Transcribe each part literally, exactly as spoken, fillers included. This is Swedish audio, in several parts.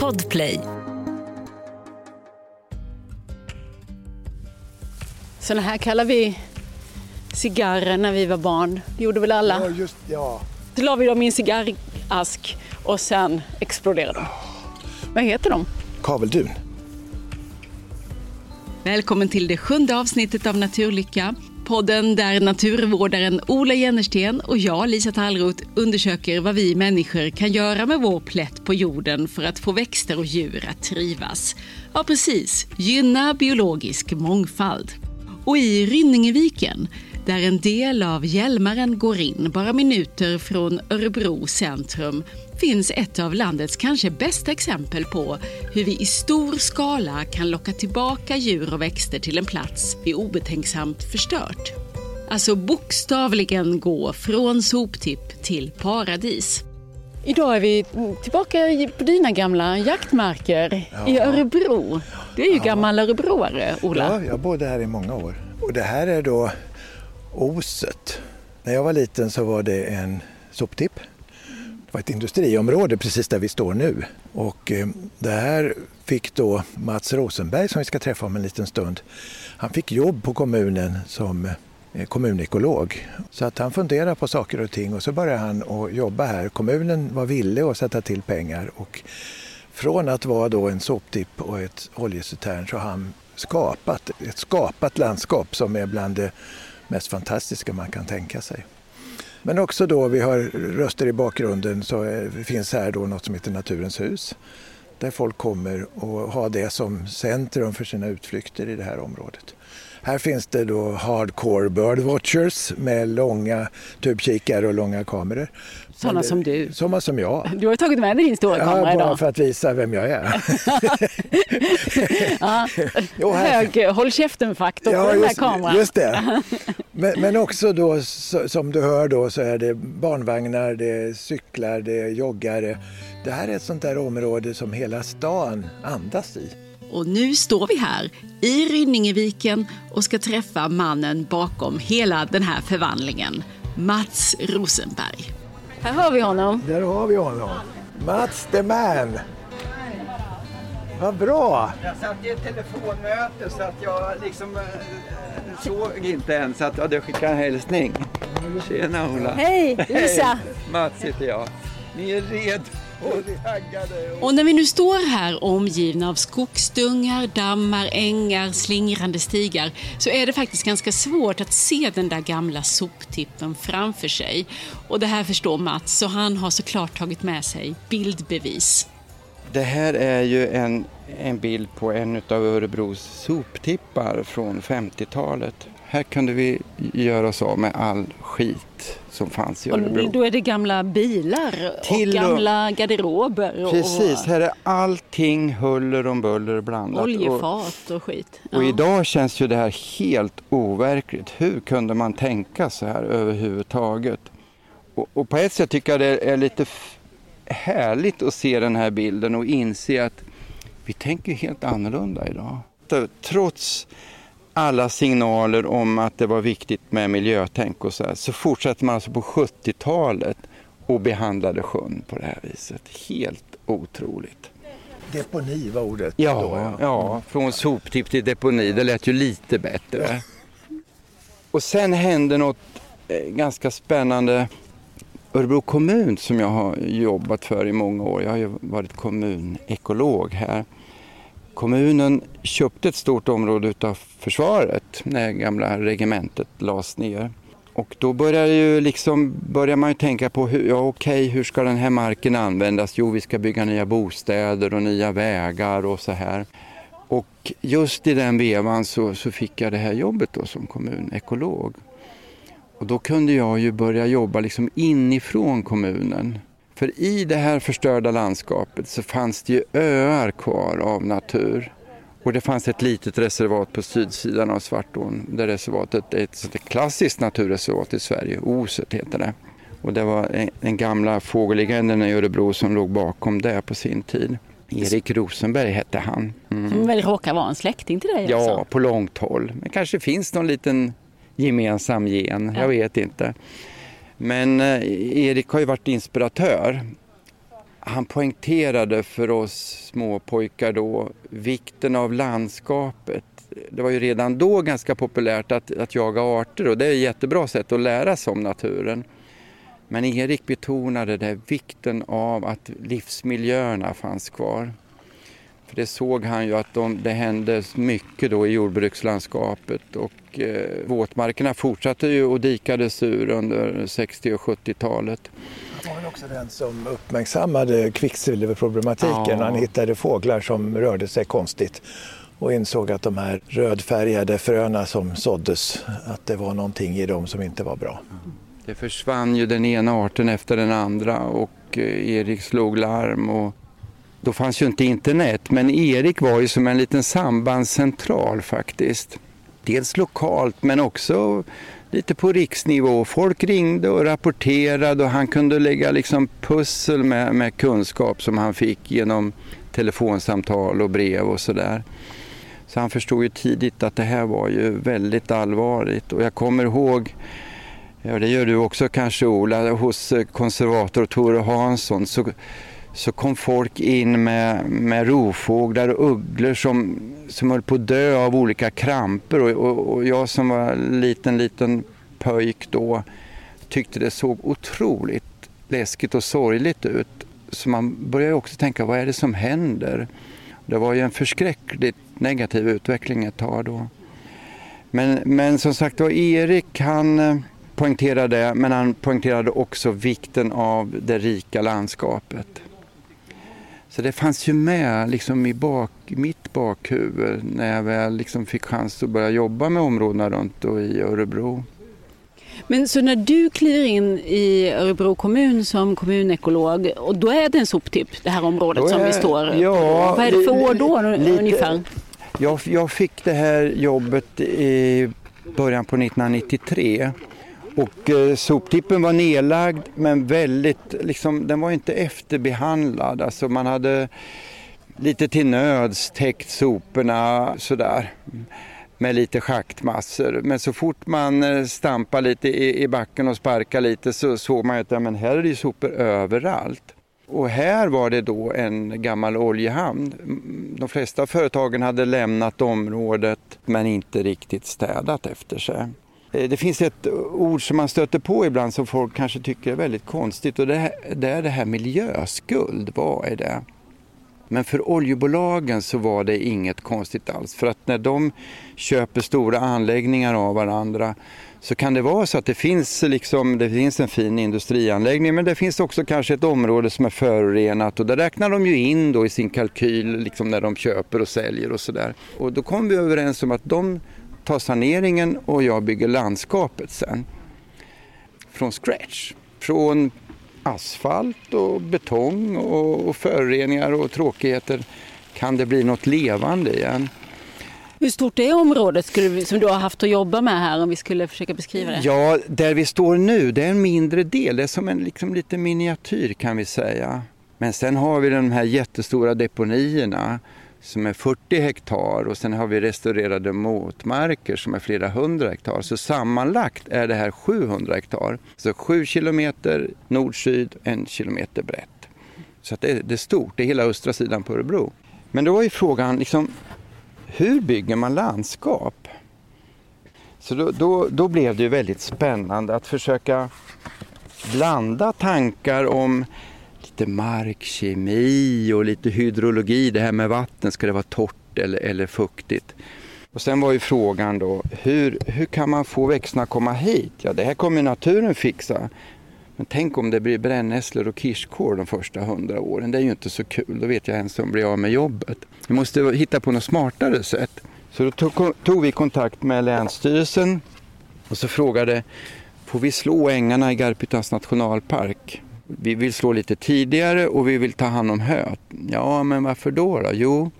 Podplay. Såna här kallar vi cigarrer när vi var barn. Det gjorde väl alla? Ja, just ja. Då la vi dem i en cigarrask och sen exploderade de. Vad heter de? Kaveldun. Välkommen till det sjunde avsnittet av Naturlycka. Podden där naturvårdaren Ola Jennersten och jag, Lisa Tallrot, undersöker vad vi människor kan göra med vår plätt på jorden för att få växter och djur att trivas. Ja, precis. Gynna biologisk mångfald. Och i Rynningeviken, där en del av Hjälmaren går in bara minuter från Örebro centrum, finns ett av landets kanske bästa exempel på hur vi i stor skala kan locka tillbaka djur och växter till en plats vi obetänksamt förstört. Alltså bokstavligen gå från soptipp till paradis. Idag är vi tillbaka på dina gamla jaktmarker ja. i Örebro. Du är ju ja. gammal örebroare, Ola. Ja, jag bodde här i många år. Och det här är då Oset. När jag var liten så var det en soptipp. Det var ett industriområde precis där vi står nu. Och eh, det här fick då Mats Rosenberg, som vi ska träffa om en liten stund. Han fick jobb på kommunen som eh, kommunekolog. Så att han funderade på saker och ting och så började han att jobba här. Kommunen var villig att sätta till pengar. Och från att vara då en soptipp och ett oljesutärn så har han skapat ett skapat landskap som är bland det mest fantastiska man kan tänka sig. Men också då, vi har röster i bakgrunden, så finns här då något som heter Naturens hus. Där folk kommer och har det som centrum för sina utflykter i det här området. Här finns det då hardcore birdwatchers med långa tubkikare och långa kameror. Sådana som du. Sådana som jag. Du har ju tagit med dig din stora kamera idag. Ja, bara för att visa vem jag är. ja. jo, här. Hög, håll käften-faktor ja, på den här kameran. Just det. Men, men också då, så, som du hör då, så är det barnvagnar, det är cyklar, det är joggare. Det här är ett sånt där område som hela stan andas i. Och nu står vi här i Rynningeviken och ska träffa mannen bakom hela den här förvandlingen, Mats Rosenberg. Här har vi honom. Där har vi honom. Mats the man. Vad bra. Jag satt i ett telefonmöte så att jag liksom såg inte ens att jag skickade en hälsning. Tjena Ola. Hej Lisa. Mats heter jag. Ni är redo. Och när vi nu står här omgivna av skogsdungar, dammar, ängar, slingrande stigar, så är det faktiskt ganska svårt att se den där gamla soptippen framför sig. Och det här förstår Mats, så han har såklart tagit med sig bildbevis. Det här är ju en, en bild på en av Örebros soptippar från femtiotalet. Här kunde vi göra oss av med all skit som fanns i Örebro. Och då är det gamla bilar och, och gamla garderober. Och precis, här är allting huller och buller blandat. Oljefat och skit. Ja. Och idag känns ju det här helt overkligt. Hur kunde man tänka så här överhuvudtaget? Och, och på ett sätt tycker jag det är lite f- härligt att se den här bilden och inse att vi tänker helt annorlunda idag. Trots alla signaler om att det var viktigt med miljötänk och så här, så fortsatte man alltså på sjuttiotalet och behandlade sjön på det här viset. Helt otroligt. Deponi var ordet. Ja, då, ja. ja från soptipp till deponi. Det lät ju lite bättre. Och sen hände något ganska spännande. Örebro kommun, som jag har jobbat för i många år. Jag har ju varit kommunekolog här. Kommunen köpte ett stort område av försvaret när gamla regementet lades ner. Och då börjar ju liksom, börjar man ju tänka på, hur, ja okej, hur ska den här marken användas? Jo, vi ska bygga nya bostäder och nya vägar och så här. Och just i den vevan så, så fick jag det här jobbet då som kommunekolog. Och då kunde jag ju börja jobba liksom inifrån kommunen. För i det här förstörda landskapet så fanns det ju öar kvar av natur. Och det fanns ett litet reservat på sydsidan av Svartån. Det reservatet är ett klassiskt naturreservat i Sverige. Oset heter det. Och det var den gamla fågellegenden i Örebro som låg bakom det på sin tid. Erik Rosenberg hette han. Mm. Som väl råkar vara en släkting till dig? Ja, alltså. På långt håll. Men kanske finns någon liten gemensam gen. Ja. Jag vet inte. Men Erik har ju varit inspiratör. Han poängterade för oss små pojkar då vikten av landskapet. Det var ju redan då ganska populärt att, att jaga arter, och det är ett jättebra sätt att lära sig om naturen. Men Erik betonade det, vikten av att livsmiljöerna fanns kvar. För det såg han ju att de, det hände mycket då i jordbrukslandskapet, och eh, våtmarkerna fortsatte ju och dikades ur under sextio- och sjuttiotalet. Han var också den som uppmärksammade kvicksilverproblematiken. Ja. Han hittade fåglar som rörde sig konstigt och insåg att de här rödfärgade fröna som såddes, att det var någonting i dem som inte var bra. Det försvann ju den ena arten efter den andra, och Erik slog larm, och då fanns ju inte internet, men Erik var ju som en liten sambandscentral faktiskt. Dels lokalt, men också lite på riksnivå. Folk ringde och rapporterade, och han kunde lägga liksom pussel med, med kunskap som han fick genom telefonsamtal och brev och sådär. Så han förstod ju tidigt att det här var ju väldigt allvarligt. Och jag kommer ihåg, ja, det gör du också kanske Ola, hos konservator Tor Hansson så, så kom folk in med, med rovfåglar och ugglor som, som höll på att dö av olika kramper. Och, och, och jag som var liten, liten pöjk då tyckte det såg otroligt läskigt och sorgligt ut. Så man började också tänka, vad är det som händer? Det var ju en förskräckligt negativ utveckling ett tag då. Men, men som sagt var, Erik han poängterade det, men han poängterade också vikten av det rika landskapet. Så det fanns ju med liksom i bak, mitt bakhuvud när jag väl liksom fick chans att börja jobba med områdena runt och i Örebro. Men så när du kliver in i Örebro kommun som kommunekolog, och då är det en soptipp, det här området är, som vi står på. Ja, vad är det för år då lite, ungefär? Jag, jag fick det här jobbet i början på nittonhundranittiotre. Och eh, soptippen var nedlagd, men väldigt, liksom, den var inte efterbehandlad. Alltså man hade lite till nöds täckt soporna sådär med lite schaktmassor. Men så fort man stampar lite i, i backen och sparkar lite så såg man att ja, men här är det ju sopor överallt. Och här var det då en gammal oljehamn. De flesta företagen hade lämnat området men inte riktigt städat efter sig. Det finns ett ord som man stöter på ibland som folk kanske tycker är väldigt konstigt, och det, här, det är det här miljöskuld. Vad är det? Men för oljebolagen så var det inget konstigt alls, för att när de köper stora anläggningar av varandra så kan det vara så att det finns, liksom, det finns en fin industrianläggning, men det finns också kanske ett område som är förorenat, och det räknar de ju in då i sin kalkyl liksom när de köper och säljer och sådär. Och då kom vi överens om att de tar saneringen och jag bygger landskapet sen. Från scratch. Från asfalt och betong och föroreningar och tråkigheter kan det bli något levande igen. Hur stort är området skulle vi, som du har haft att jobba med här, om vi skulle försöka beskriva det? Ja, där vi står nu, det är en mindre del. Det är som en liksom, lite miniatyr kan vi säga. Men sen har vi de här jättestora deponierna som är fyrtio hektar, och sen har vi restaurerade motmarker som är flera hundra hektar. Så sammanlagt är det här sjuhundra hektar. Så sju kilometer nord-syd, en kilometer brett. Så att det, det är stort, det är hela östra sidan på Örebro. Men då var ju frågan, liksom, hur bygger man landskap? Så då, då, då blev det ju väldigt spännande att försöka blanda tankar om lite markkemi och lite hydrologi, det här med vatten, ska det vara torrt eller, eller fuktigt? Och sen var ju frågan då, hur, hur kan man få växterna komma hit? Ja, det här kommer naturen fixa. Men tänk om det blir brännässlor och kirskår de första hundra åren, det är ju inte så kul, då vet jag ens om blir av med jobbet. Vi måste hitta på något smartare sätt. Så då tog, tog vi kontakt med Länsstyrelsen och så frågade, får vi slå ängarna i Garpitans nationalpark? Vi vill slå lite tidigare och vi vill ta hand om höet. Ja, men varför då då? Jo,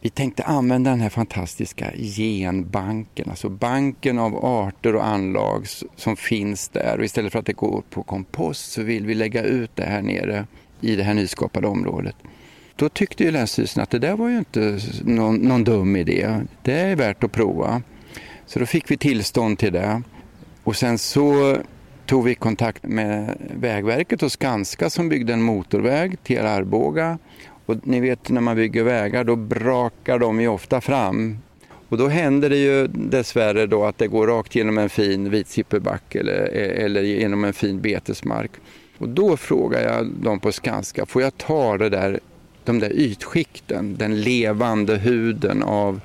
vi tänkte använda den här fantastiska genbanken. Alltså banken av arter och anlag som finns där. Och istället för att det går på kompost så vill vi lägga ut det här nere i det här nyskapade området. Då tyckte ju Länsstyrelsen att det där var ju inte någon, någon dum idé. Det är värt att prova. Så då fick vi tillstånd till det. Och sen så tog vi kontakt med Vägverket och Skanska som byggde en motorväg till Arboga. Och ni vet, när man bygger vägar då brakar de ju ofta fram. Och då händer det ju dessvärre då att det går rakt genom en fin vitsipperback eller, eller genom en fin betesmark. Och då frågar jag dem på Skanska, får jag ta det där, de där ytskikten, den levande huden av,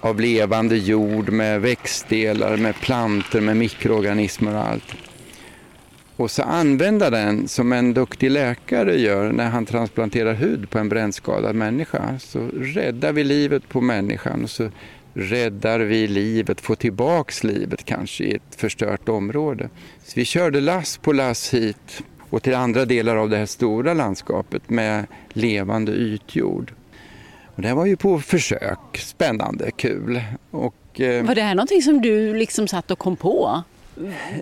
av levande jord med växtdelar, med planter, med mikroorganismer och allt. Och så använda den som en duktig läkare gör när han transplanterar hud på en brännskadad människa. Så räddar vi livet på människan och så räddar vi livet, får tillbaks livet kanske i ett förstört område. Så vi körde lass på lass hit och till andra delar av det här stora landskapet med levande ytjord. Och det var ju på försök, spännande, kul. Och, eh... var det här någonting som du liksom satt och kom på?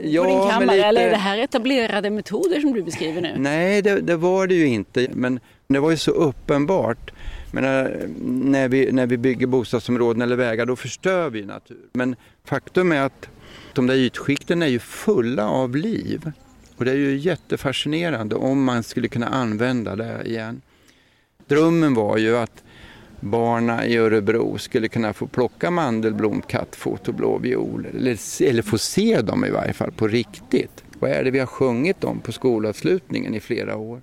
Ja, på din kammare, lite... eller är det här etablerade metoder som du beskriver nu? Nej, det, det var det ju inte, men det var ju så uppenbart. Men när, när, vi, när vi bygger bostadsområden eller vägar, då förstör vi natur. Men faktum är att de där ytskikten är ju fulla av liv. Och det är ju jättefascinerande om man skulle kunna använda det igen. Drömmen var ju att barna i Örebro skulle kunna få plocka mandelblom, kattfot och blåviol. Eller, eller få se dem i varje fall på riktigt. Vad är det vi har sjungit om på skolavslutningen i flera år?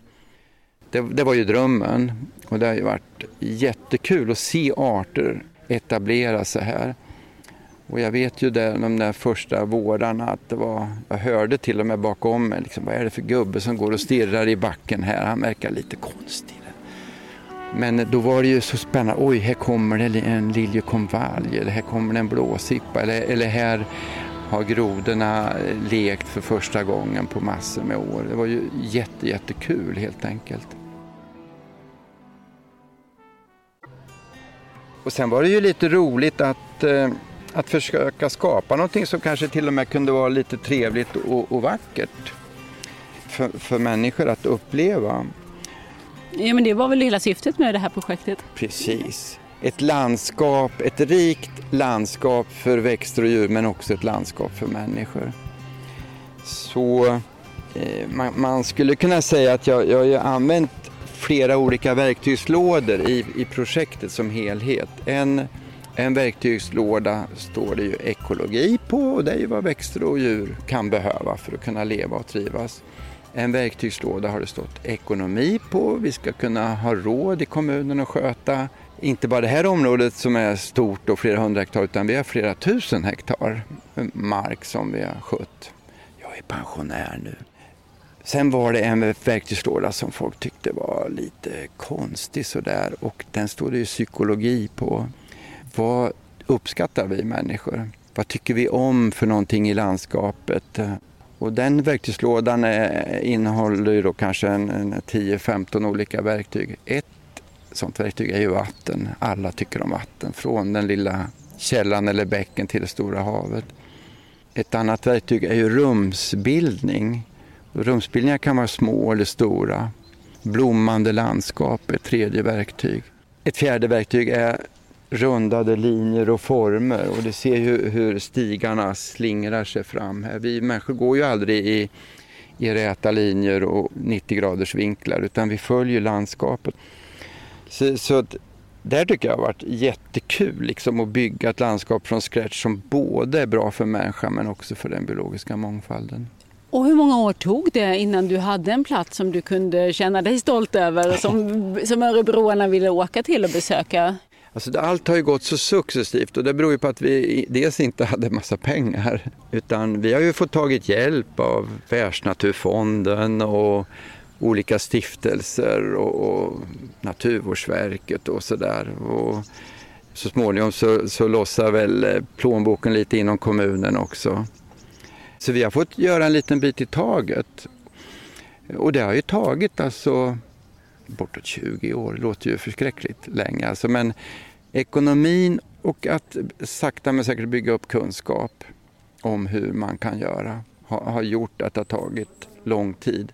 Det, det var ju drömmen. Och det har ju varit jättekul att se arter etablera sig här. Och jag vet ju där, de där första vårdarna att det var, jag hörde till och med bakom mig. Liksom, vad är det för gubbe som går och stirrar i backen här? Han verkar lite konstig. Men då var det ju så spännande. Oj, här kommer det en liljekonvalj, eller här kommer det en blåsippa. Eller, eller här har grodorna lekt för första gången på massor med år. Det var ju jätte, jättekul helt enkelt. Och sen var det ju lite roligt att, att försöka skapa någonting som kanske till och med kunde vara lite trevligt och, och vackert för, för människor att uppleva. Ja, men det var väl hela syftet med det här projektet? Precis. Ett landskap, ett rikt landskap för växter och djur, men också ett landskap för människor. Så eh, man, man skulle kunna säga att jag, jag har använt flera olika verktygslådor i, i projektet som helhet. En, en verktygslåda står det ju ekologi på, och det är ju vad växter och djur kan behöva för att kunna leva och trivas. En verktygslåda har det stått ekonomi på. Vi ska kunna ha råd i kommunen att sköta. Inte bara det här området som är stort och flera hundra hektar, utan vi har flera tusen hektar mark som vi har skött. Jag är pensionär nu. Sen var det en verktygslåda som folk tyckte var lite konstig sådär. Och den stod det ju psykologi på. Vad uppskattar vi människor? Vad tycker vi om för någonting i landskapet? Och den verktygslådan är, innehåller ju då kanske en, en tio femton olika verktyg. Ett sånt verktyg är ju vatten. Alla tycker om vatten. Från den lilla källan eller bäcken till det stora havet. Ett annat verktyg är ju rumsbildning. Rumsbildningar kan vara små eller stora. Blommande landskap är ett tredje verktyg. Ett fjärde verktyg är rundade linjer och former, och det ser ju hur stigarna slingrar sig fram här. Vi människor går ju aldrig i, i räta linjer och nittio graders vinklar, utan vi följer landskapet. Så, så där tycker jag har varit jättekul liksom, att bygga ett landskap från scratch som både är bra för människan men också för den biologiska mångfalden. Och hur många år tog det innan du hade en plats som du kunde känna dig stolt över och som, som örebroarna ville åka till och besöka? Alltså, allt har ju gått så successivt, och det beror ju på att vi dels inte hade massa pengar, utan vi har ju fått tagit hjälp av Världsnaturfonden och olika stiftelser och, och Naturvårdsverket och sådär. Och så småningom så, så lossar väl plånboken lite inom kommunen också. Så vi har fått göra en liten bit i taget, och det har ju tagit alltså... bortåt tjugo år, det låter ju förskräckligt länge. Alltså, men ekonomin och att sakta men säkert bygga upp kunskap om hur man kan göra har ha gjort att det har tagit lång tid.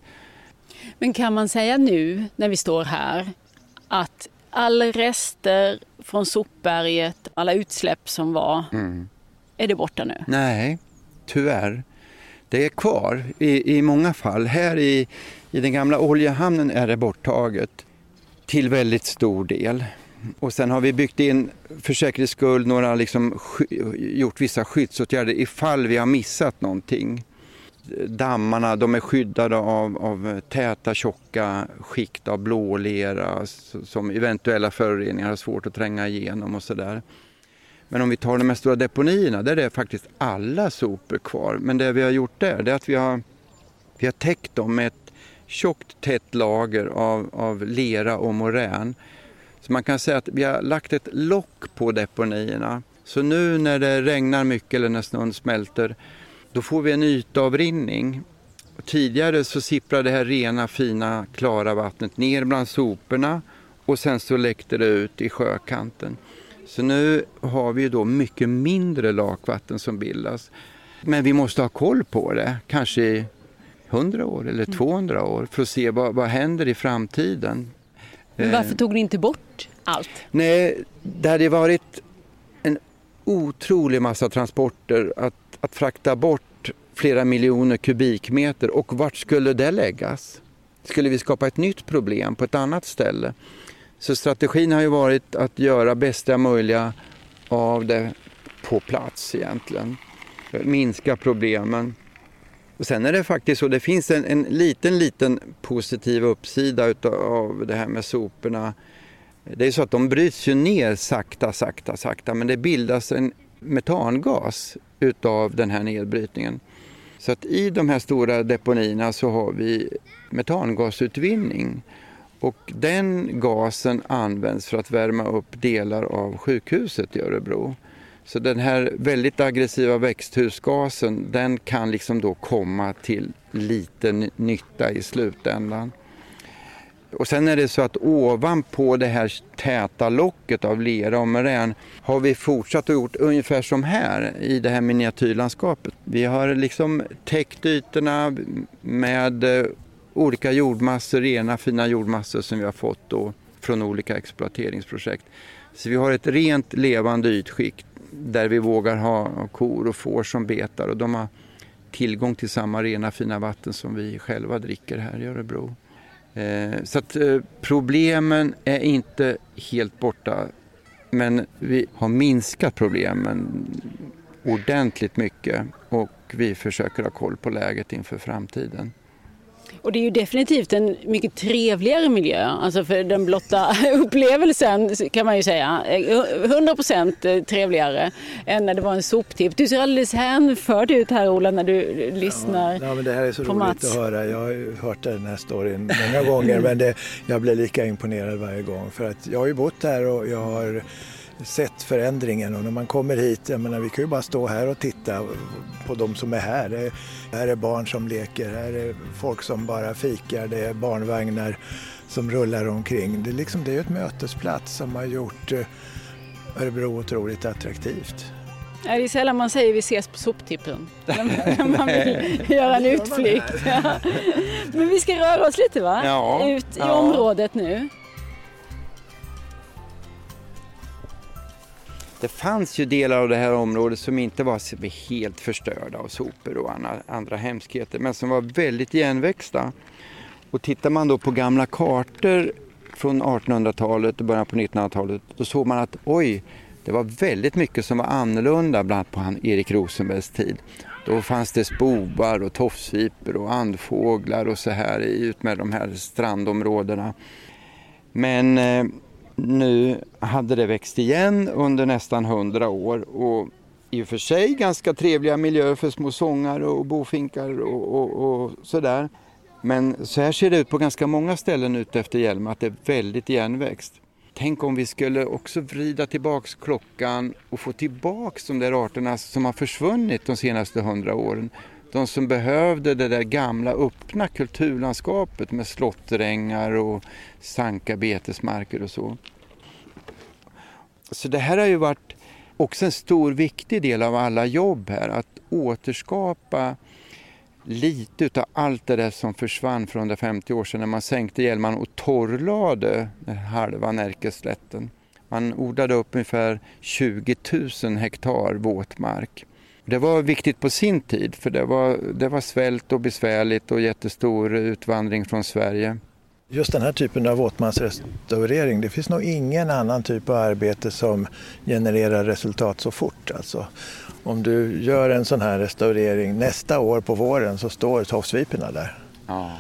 Men kan man säga nu när vi står här att alla rester från sopberget, alla utsläpp som var, mm. är det borta nu? Nej, tyvärr. det är kvar i, i många fall. Här i, i den gamla oljehamnen är det borttaget till väldigt stor del. Och sen har vi byggt in för säkerhets skull några liksom sky- gjort vissa skyddsåtgärder ifall vi har missat någonting. Dammarna, de är skyddade av, av täta, tjocka skikt av blålera som eventuella föroreningar har svårt att tränga igenom och sådär. Men om vi tar de här stora deponierna, där är det faktiskt alla sopor kvar. Men det vi har gjort där, det är att vi har, vi har täckt dem med ett tjockt, tätt lager av, av lera och morän. Så man kan säga att vi har lagt ett lock på deponierna. Så nu när det regnar mycket eller när snön smälter, då får vi en ytavrinning. Och tidigare så sipprar det här rena, fina, klara vattnet ner bland soporna och sen så läckte det ut i sjökanten. Så nu har vi då mycket mindre lakvatten som bildas. Men vi måste ha koll på det, kanske i hundra år eller tvåhundra år, för att se vad, vad händer i framtiden. Men varför tog ni inte bort allt? Nej, det hade varit en otrolig massa transporter att, att frakta bort flera miljoner kubikmeter. Och vart skulle det läggas? Skulle vi skapa ett nytt problem på ett annat ställe? Så strategin har ju varit att göra bästa möjliga av det på plats egentligen. Minska problemen. Och sen är det faktiskt så, det finns en, en liten, liten positiv uppsida utav, av det här med soporna. Det är så att de bryts ju ner sakta, sakta, sakta. Men det bildas en metangas utav den här nedbrytningen. Så att i de här stora deponierna så har vi metangasutvinning. Och den gasen används för att värma upp delar av sjukhuset i Örebro. Så den här väldigt aggressiva växthusgasen, den kan liksom då komma till liten nytta i slutändan. Och sen är det så att ovanpå det här täta locket av lera och morän har vi fortsatt och gjort ungefär som här i det här miniatyrlandskapet. Vi har liksom täckt ytorna med olika jordmassor, rena fina jordmassor som vi har fått då från olika exploateringsprojekt. Så vi har ett rent levande ytskikt där vi vågar ha kor och får som betar. Och de har tillgång till samma rena fina vatten som vi själva dricker här i Örebro. Eh, så att eh, problemen är inte helt borta. Men vi har minskat problemen ordentligt mycket. Och vi försöker ha koll på läget inför framtiden. Och det är ju definitivt en mycket trevligare miljö, alltså för den blotta upplevelsen kan man ju säga, hundra procent trevligare än när det var en soptipp. Du ser alldeles hänförd ut här, Ola, när du lyssnar. Ja, ja, men det här är så roligt Mats. Att höra. Jag har hört den här storyn många gånger, men det, jag blir lika imponerad varje gång, för att jag har ju bott här och jag har sett förändringen, och när man kommer hit, jag menar, vi kan ju bara stå här och titta på de som är här. Det är, här är barn som leker, här är folk som bara fikar, det är barnvagnar som rullar omkring. Det är liksom, det är ett mötesplats som har gjort Örebro otroligt attraktivt. Ja, det är sällan man säger vi ses på soptippen när man vill göra en utflykt. Ja. Men vi ska röra oss lite va? Ja. Ut i ja. området nu. Det fanns ju delar av det här området som inte var helt förstörda av sopor och andra hemskheter, men som var väldigt igenväxta. Och tittar man då på gamla kartor från artonhundratalet och början på nittonhundratalet, då såg man att oj, det var väldigt mycket som var annorlunda, bland annat på han Erik Rosenbergs tid. Då fanns det spobar och tofsviper och andfåglar och så här ut med de här strandområdena. Men eh, nu hade det växt igen under nästan hundra år, och i och för sig ganska trevliga miljöer för små sångar och bofinkar och, och, och sådär. Men så här ser det ut på ganska många ställen ute efter Hjälmaren, att det är väldigt igenväxt. Tänk om vi skulle också vrida tillbaks klockan och få tillbaks de där arterna som har försvunnit de senaste hundra åren. De som behövde det där gamla öppna kulturlandskapet med slotterängar och sanka betesmarker och så. Så det här har ju varit också en stor viktig del av alla jobb här. Att återskapa lite av allt det där som försvann för hundrafemtio år sedan när man sänkte Hjälmaren och torrlade halva Närkeslätten. Man odlade upp ungefär tjugotusen hektar våtmark. Det var viktigt på sin tid, för det var, det var svält och besvärligt och jättestor utvandring från Sverige. Just den här typen av våtmarksrestaurering, det finns nog ingen annan typ av arbete som genererar resultat så fort. Alltså, om du gör en sån här restaurering nästa år på våren så står tofsviporna där. Ja.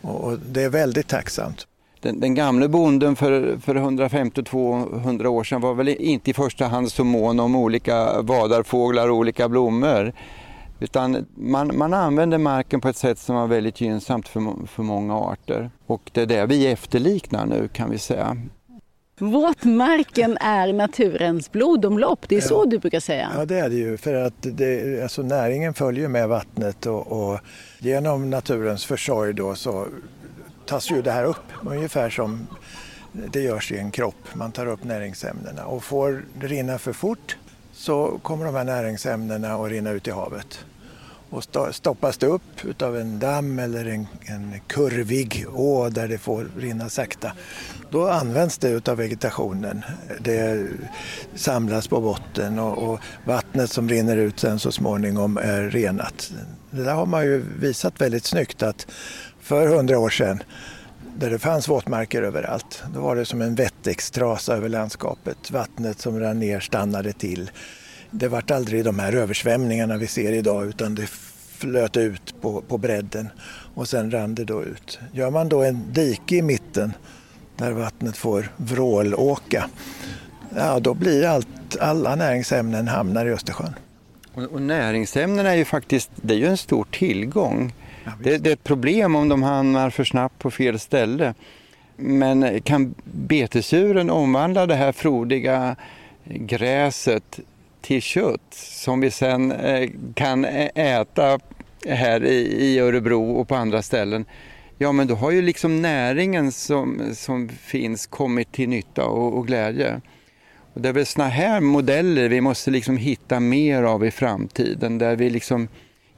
Och det är väldigt tacksamt. Den, den gamle bonden för, för hundrafemtio till tvåhundra år sedan var väl inte i första hand så mån om olika vadarfåglar och olika blommor. Utan man, man använder marken på ett sätt som var väldigt gynnsamt för, för många arter. Och det är det vi efterliknar nu, kan vi säga. Våtmarken är naturens blodomlopp, det är så du brukar säga. Ja, det är det ju, för att det, alltså näringen följer med vattnet och, och genom naturens försorg då så tas ju det här upp ungefär som det görs i en kropp. Man tar upp näringsämnena och får det rinna för fort så kommer de här näringsämnena att rinna ut i havet. Och stoppas det upp av en damm eller en, en kurvig å där det får rinna sakta, då används det av vegetationen. Det samlas på botten och, och vattnet som rinner ut sen så småningom är renat. Det där har man ju visat väldigt snyggt att för hundra år sedan, där det fanns våtmarker överallt, då var det som en vättekstrasa över landskapet. Vattnet som rann ner stannade till. Det vart aldrig de här översvämningarna vi ser idag, utan det flöt ut på, på bredden och sen rann det då ut. Gör man då en dike i mitten där vattnet får vrålåka, ja, då blir allt, alla näringsämnen hamnar i Östersjön. Och, och näringsämnen är ju faktiskt, det är ju en stor tillgång. Ja, det, det är ett problem om de hamnar för snabbt på fel ställe. Men kan betesdjuren omvandla det här frodiga gräset till kött som vi sen kan äta här i Örebro och på andra ställen, ja, men då har ju liksom näringen som, som finns kommit till nytta och, och glädje. Och det är väl såna här modeller vi måste liksom hitta mer av i framtiden, där vi liksom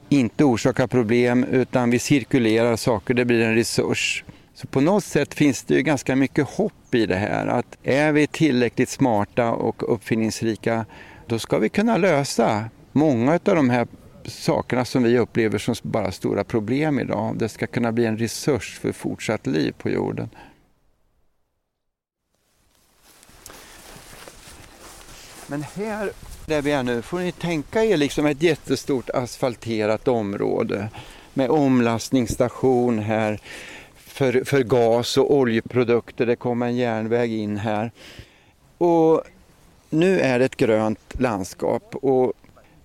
inte orsakar problem utan vi cirkulerar saker, det blir en resurs. Så på något sätt finns det ju ganska mycket hopp i det här, att är vi tillräckligt smarta och uppfinningsrika, då ska vi kunna lösa många av de här sakerna som vi upplever som bara stora problem idag. Det ska kunna bli en resurs för fortsatt liv på jorden. Men här där vi är nu får ni tänka er liksom ett jättestort asfalterat område med omlastningsstation här för, för gas och oljeprodukter. Det kommer en järnväg in här. Och nu är det ett grönt landskap och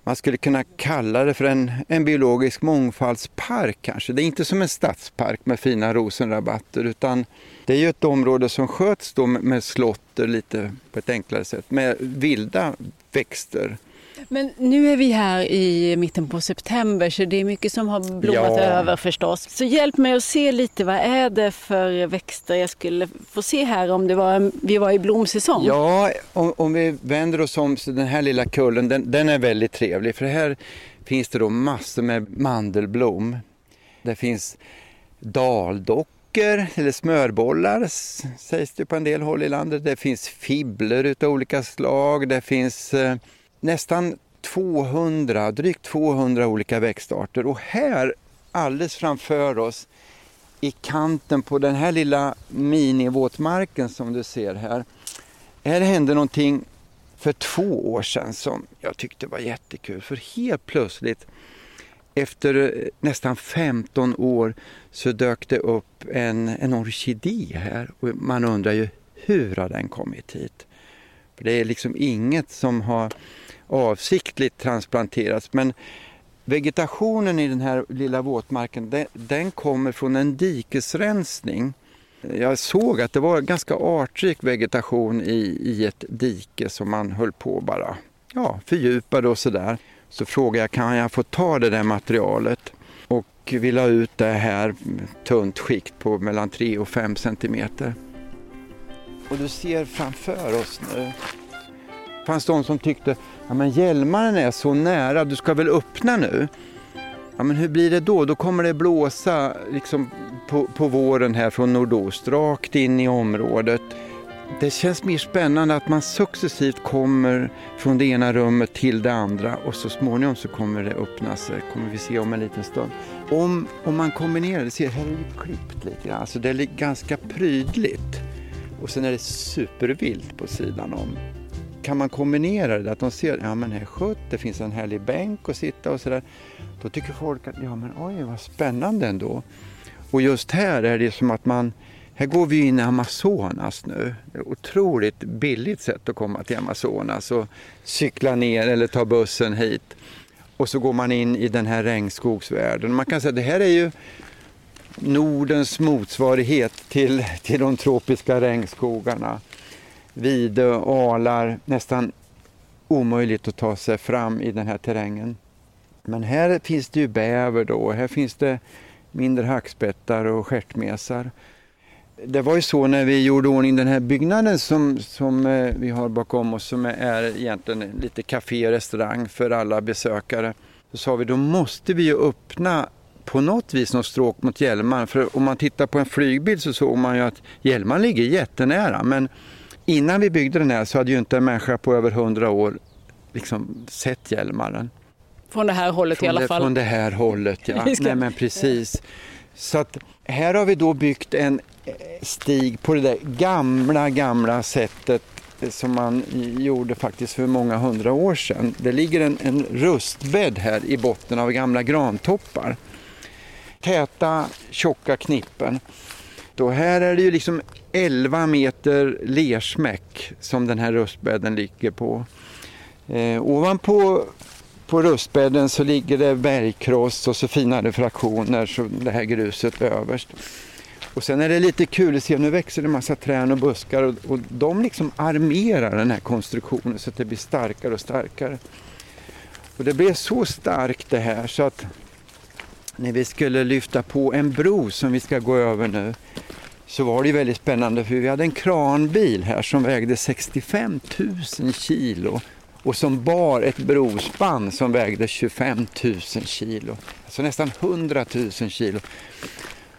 man skulle kunna kalla det för en, en biologisk mångfaldspark kanske. Det är inte som en stadspark med fina rosenrabatter, utan det är ju ett område som sköts då med slotter lite på ett enklare sätt, med vilda växter. Men nu är vi här i mitten på september, så det är mycket som har blommat ja. över förstås. Så hjälp mig att se lite, vad är det för växter jag skulle få se här om det var, vi var i blomsäsong? Ja, om, om vi vänder oss om så den här lilla kullen, den, den är väldigt trevlig. För här finns det då massor med mandelblom. Det finns daldockor eller smörbollar, sägs det på en del håll i landet. Det finns fibler utav olika slag, det finns nästan tvåhundra, drygt tvåhundra olika växtarter. Och här alldeles framför oss i kanten på den här lilla minivåtmarken som du ser här. Här hände någonting för två år sedan som jag tyckte var jättekul. För helt plötsligt efter nästan femton år så dök det upp en, en orkidé här. Och man undrar ju, hur har den kommit hit? För det är liksom inget som har avsiktligt transplanterats. Men vegetationen i den här lilla våtmarken, den, den kommer från en dikesrensning. Jag såg att det var ganska artrik vegetation i, i ett dike som man höll på bara ja, fördjupade och sådär. Så frågade jag, kan jag få ta det där materialet? Och vi la ut det här tunt skikt på mellan tre och fem centimeter. Och du ser framför oss nu. Det fanns de som tyckte, ja men Hjälmaren är så nära, du ska väl öppna nu? Ja men hur blir det då? Då kommer det blåsa liksom på, på våren här från nordost, rakt in i området. Det känns mer spännande att man successivt kommer från det ena rummet till det andra och så småningom så kommer det öppnas, kommer vi se om en liten stund. Om, om man kombinerar det, ser här är ju klippt lite grann, alltså det är ganska prydligt och sen är det supervilt på sidan om. Kan man kombinera det, att de ser, ja men här är skött, det finns en härlig bänk att sitta och sådär, då tycker folk att ja men oj vad spännande ändå. Och just här är det som att man, här går vi in i Amazonas nu. Otroligt billigt sätt att komma till Amazonas och cykla ner eller ta bussen hit. Och så går man in i den här regnskogsvärlden. Man kan säga att det här är ju Nordens motsvarighet till, till de tropiska regnskogarna. Vide, alar, nästan omöjligt att ta sig fram i den här terrängen. Men här finns det ju bäver då, här finns det mindre hackspettar och stjärtmesar. Det var ju så när vi gjorde ordning den här byggnaden som, som vi har bakom oss, som är egentligen lite café, restaurang för alla besökare. Så sa vi, då måste vi ju öppna på något vis något stråk mot Hjälmaren. För om man tittar på en flygbild så såg man ju att Hjälmaren ligger jättenära. Men innan vi byggde den här så hade ju inte en människa på över hundra år liksom sett Hjälmaren. Från det här hållet från i alla det, fall. Från det här hållet, ja. Nej men precis. Så att här har vi då byggt en stig på det där gamla, gamla sättet som man gjorde faktiskt för många hundra år sedan. Det ligger en, en rustbädd här i botten av gamla grantoppar. Täta, tjocka knippen. Då här är det ju liksom elva meter lersmäck som den här rustbädden ligger på. Eh, ovanpå På rustbädden så ligger det bergkross och så finare fraktioner så det här gruset överst. Och sen är det lite kul att se, nu växer det massa träd och buskar och, och de liksom armerar den här konstruktionen så att det blir starkare och starkare. Och det blev så starkt det här så att när vi skulle lyfta på en bro som vi ska gå över nu så var det väldigt spännande för vi hade en kranbil här som vägde sextiofem tusen kilo. Och som bar ett brospann som vägde tjugofem tusen kilo. Alltså nästan hundra tusen kilo.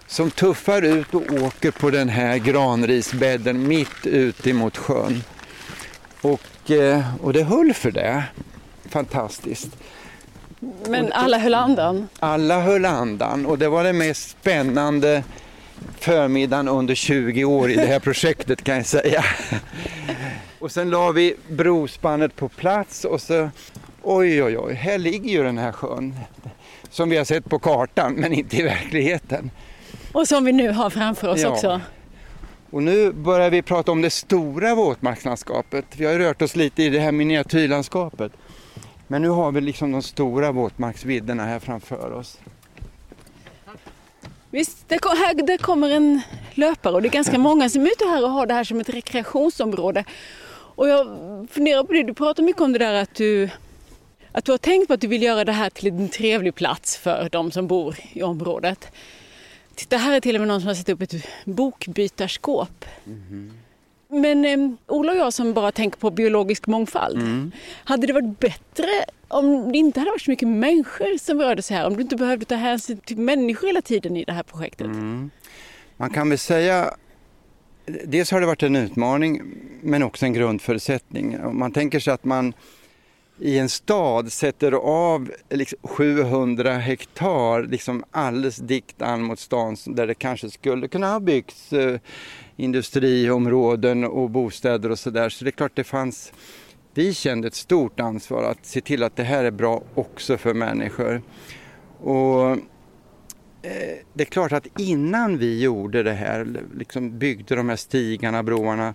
Som tuffar ut och åker på den här granrisbädden mitt ute mot sjön. Och, och det höll för det. Fantastiskt. Men alla höll andan? Alla höll andan. Och det var det mest spännande förmiddagen under tjugo år i det här projektet kan jag säga. Och sen la vi brospannet på plats och så, oj oj oj, här ligger ju den här sjön. Som vi har sett på kartan, men inte i verkligheten. Och som vi nu har framför oss ja. Också. Och nu börjar vi prata om det stora våtmarkslandskapet. Vi har rört oss lite i det här miniatyrlandskapet. Men nu har vi liksom de stora våtmarksvidderna här framför oss. Visst, det, här, det kommer en löpare och det är ganska många som är ute här och har det här som ett rekreationsområde. Och jag funderar på det, du pratar mycket om det där att du, att du har tänkt på att du vill göra det här till en trevlig plats för de som bor i området. Titta, här är till och med någon som har satt upp ett bokbytarskåp. Mm. Men eh, Ola och jag som bara tänker på biologisk mångfald, mm. hade det varit bättre om det inte hade varit så mycket människor som rörde sig här? Om du inte behövde ta hänsyn till människor hela tiden i det här projektet? Mm. Man kan väl säga, dels har det varit en utmaning men också en grundförutsättning. Om man tänker sig att man i en stad sätter av liksom sjuhundra hektar liksom alldeles dikt an mot stan där det kanske skulle kunna ha byggts eh, industriområden och bostäder och sådär. Så det är klart det fanns, vi kände ett stort ansvar att se till att det här är bra också för människor. Och eh, det är klart att innan vi gjorde det här, liksom byggde de här stigarna, broarna,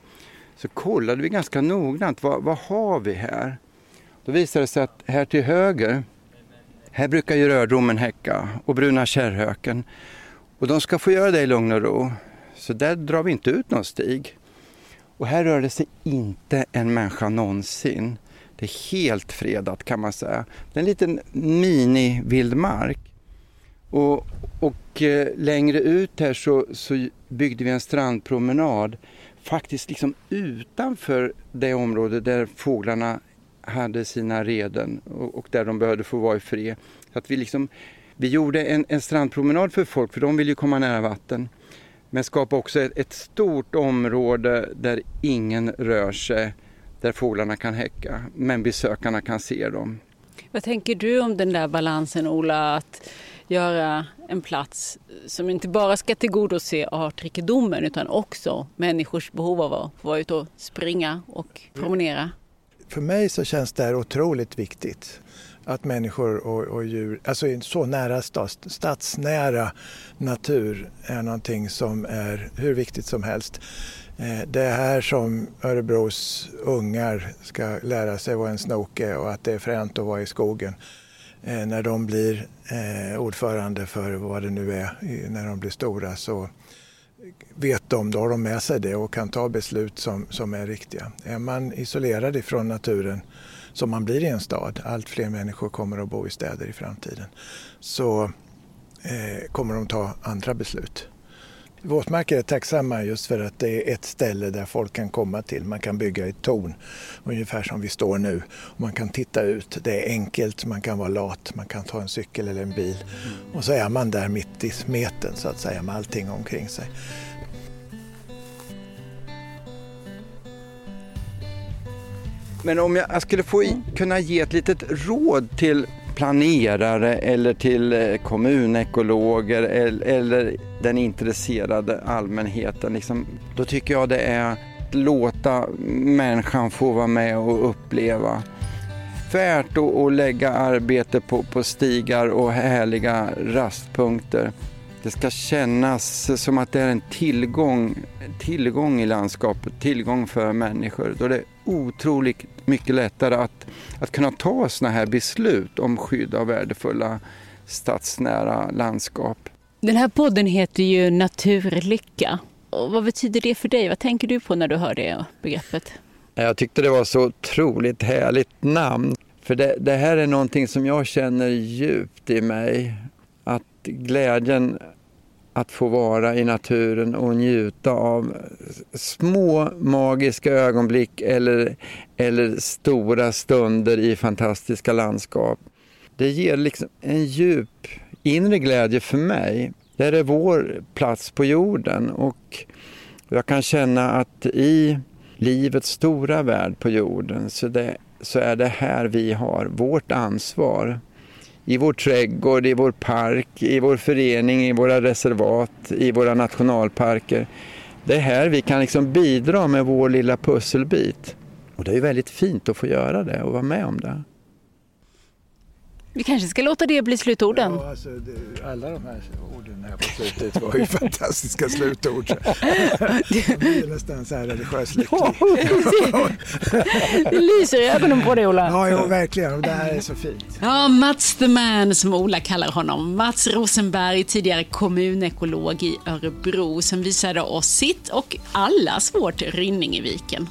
så kollade vi ganska noggrant, vad, vad har vi här? Då visade det sig att här till höger, här brukar ju rördromen häcka och bruna kärrhöken. Och de ska få göra det i lugn och ro. Så där drar vi inte ut någon stig. Och här rörde sig inte en människa någonsin. Det är helt fredat kan man säga. Det är en liten mini-vildmark. Och, och eh, längre ut här så, så byggde vi en strandpromenad. Faktiskt liksom utanför det område där fåglarna hade sina reden och, och där de behövde få vara i fred. Så att vi, liksom, vi gjorde en, en strandpromenad för folk för de ville ju komma nära vatten. Men skapa också ett, ett stort område där ingen rör sig, där fåglarna kan häcka, men besökarna kan se dem. Vad tänker du om den där balansen, Ola, att göra en plats som inte bara ska tillgodose artrikedomen utan också människors behov av att vara ute och springa och promenera? För mig så känns det här otroligt viktigt. Att människor och, och djur, alltså så nära stads, stadsnära natur är någonting som är hur viktigt som helst. Det är här som Örebros ungar ska lära sig vad en snok är och att det är fränt att vara i skogen. När de blir ordförande för vad det nu är, när de blir stora så vet de, då har de med sig det och kan ta beslut som, som är riktiga. Är man isolerad ifrån naturen, som man blir i en stad, allt fler människor kommer att bo i städer i framtiden, så eh, kommer de ta andra beslut. Våtmarker är tacksamma just för att det är ett ställe där folk kan komma till. Man kan bygga ett torn, ungefär som vi står nu. Man kan titta ut, det är enkelt, man kan vara lat, man kan ta en cykel eller en bil. Och så är man där mitt i smeten så att säga, med allting omkring sig. Men om jag skulle få kunna ge ett litet råd till planerare eller till kommunekologer eller den intresserade allmänheten, liksom, då tycker jag det är att låta människan få vara med och uppleva. Värt att lägga arbete på, på stigar och härliga rastpunkter. Det ska kännas som att det är en tillgång, tillgång i landskapet, tillgång för människor. Då är det otroligt mycket lättare att, att kunna ta sådana här beslut om skydd av värdefulla stadsnära landskap. Den här podden heter ju Naturlycka. Och vad betyder det för dig? Vad tänker du på när du hör det begreppet? Jag tyckte det var så otroligt härligt namn. För det, det här är någonting som jag känner djupt i mig. Att glädjen att få vara i naturen och njuta av små magiska ögonblick eller, eller stora stunder i fantastiska landskap. Det ger liksom en djup inre glädje för mig. Det är vår plats på jorden och jag kan känna att i livets stora värld på jorden så, det, så är det här vi har vårt ansvar. I vår trädgård, i vår park, i vår förening, i våra reservat, i våra nationalparker. Det är här vi kan liksom bidra med vår lilla pusselbit. Och det är väldigt fint att få göra det och vara med om det. Vi kanske ska låta det bli slutorden. Ja, alltså, det, alla de här orden här på slutet var ju fantastiska slutord. Det blir nästan så här religiös lycklig. Det lyser i ögonen på dig, Ola. Ja, jo, verkligen. Det här är så fint. Ja, Mats the Man, som Ola kallar honom. Mats Rosenberg, tidigare kommunekolog i Örebro, som visade oss sitt och allas vårt Rynningeviken.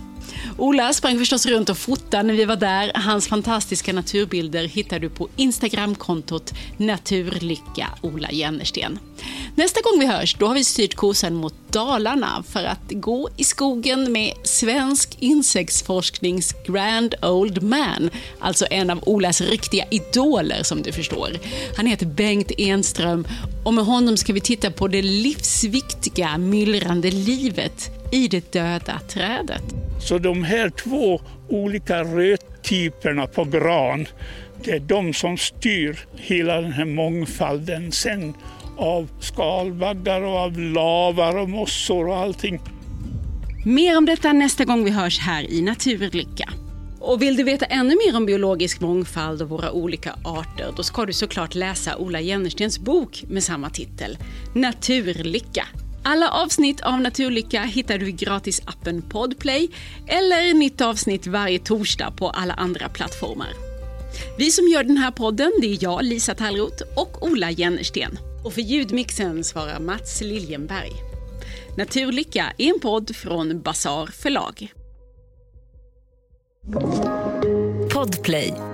Ola sprang förstås runt och fotade när vi var där. Hans fantastiska naturbilder hittar du på Instagramkontot Naturlycka Ola Jennersten. Nästa gång vi hörs, då har vi styrt kursen mot Dalarna för att gå i skogen med svensk insektsforsknings Grand Old Man. Alltså en av Olas riktiga idoler, som du förstår. Han heter Bengt Enström och med honom ska vi titta på det livsviktiga myllrande livet i det döda trädet. Så de här två olika röttyperna på gran, det är de som styr hela den här mångfalden sen av skalbaggar och av lavar och mossor och allting. Mer om detta nästa gång vi hörs här i Naturlycka. Och vill du veta ännu mer om biologisk mångfald och våra olika arter, då ska du såklart läsa Ola Jennerstens bok med samma titel, Naturlycka. Alla avsnitt av Naturlycka hittar du i gratisappen Podplay eller nytt avsnitt varje torsdag på alla andra plattformar. Vi som gör den här podden, det är jag, Lisa Tallrot, och Ola Jennersten. Och för ljudmixen svarar Mats Liljenberg. Naturlycka är en podd från Bazar förlag. Podplay.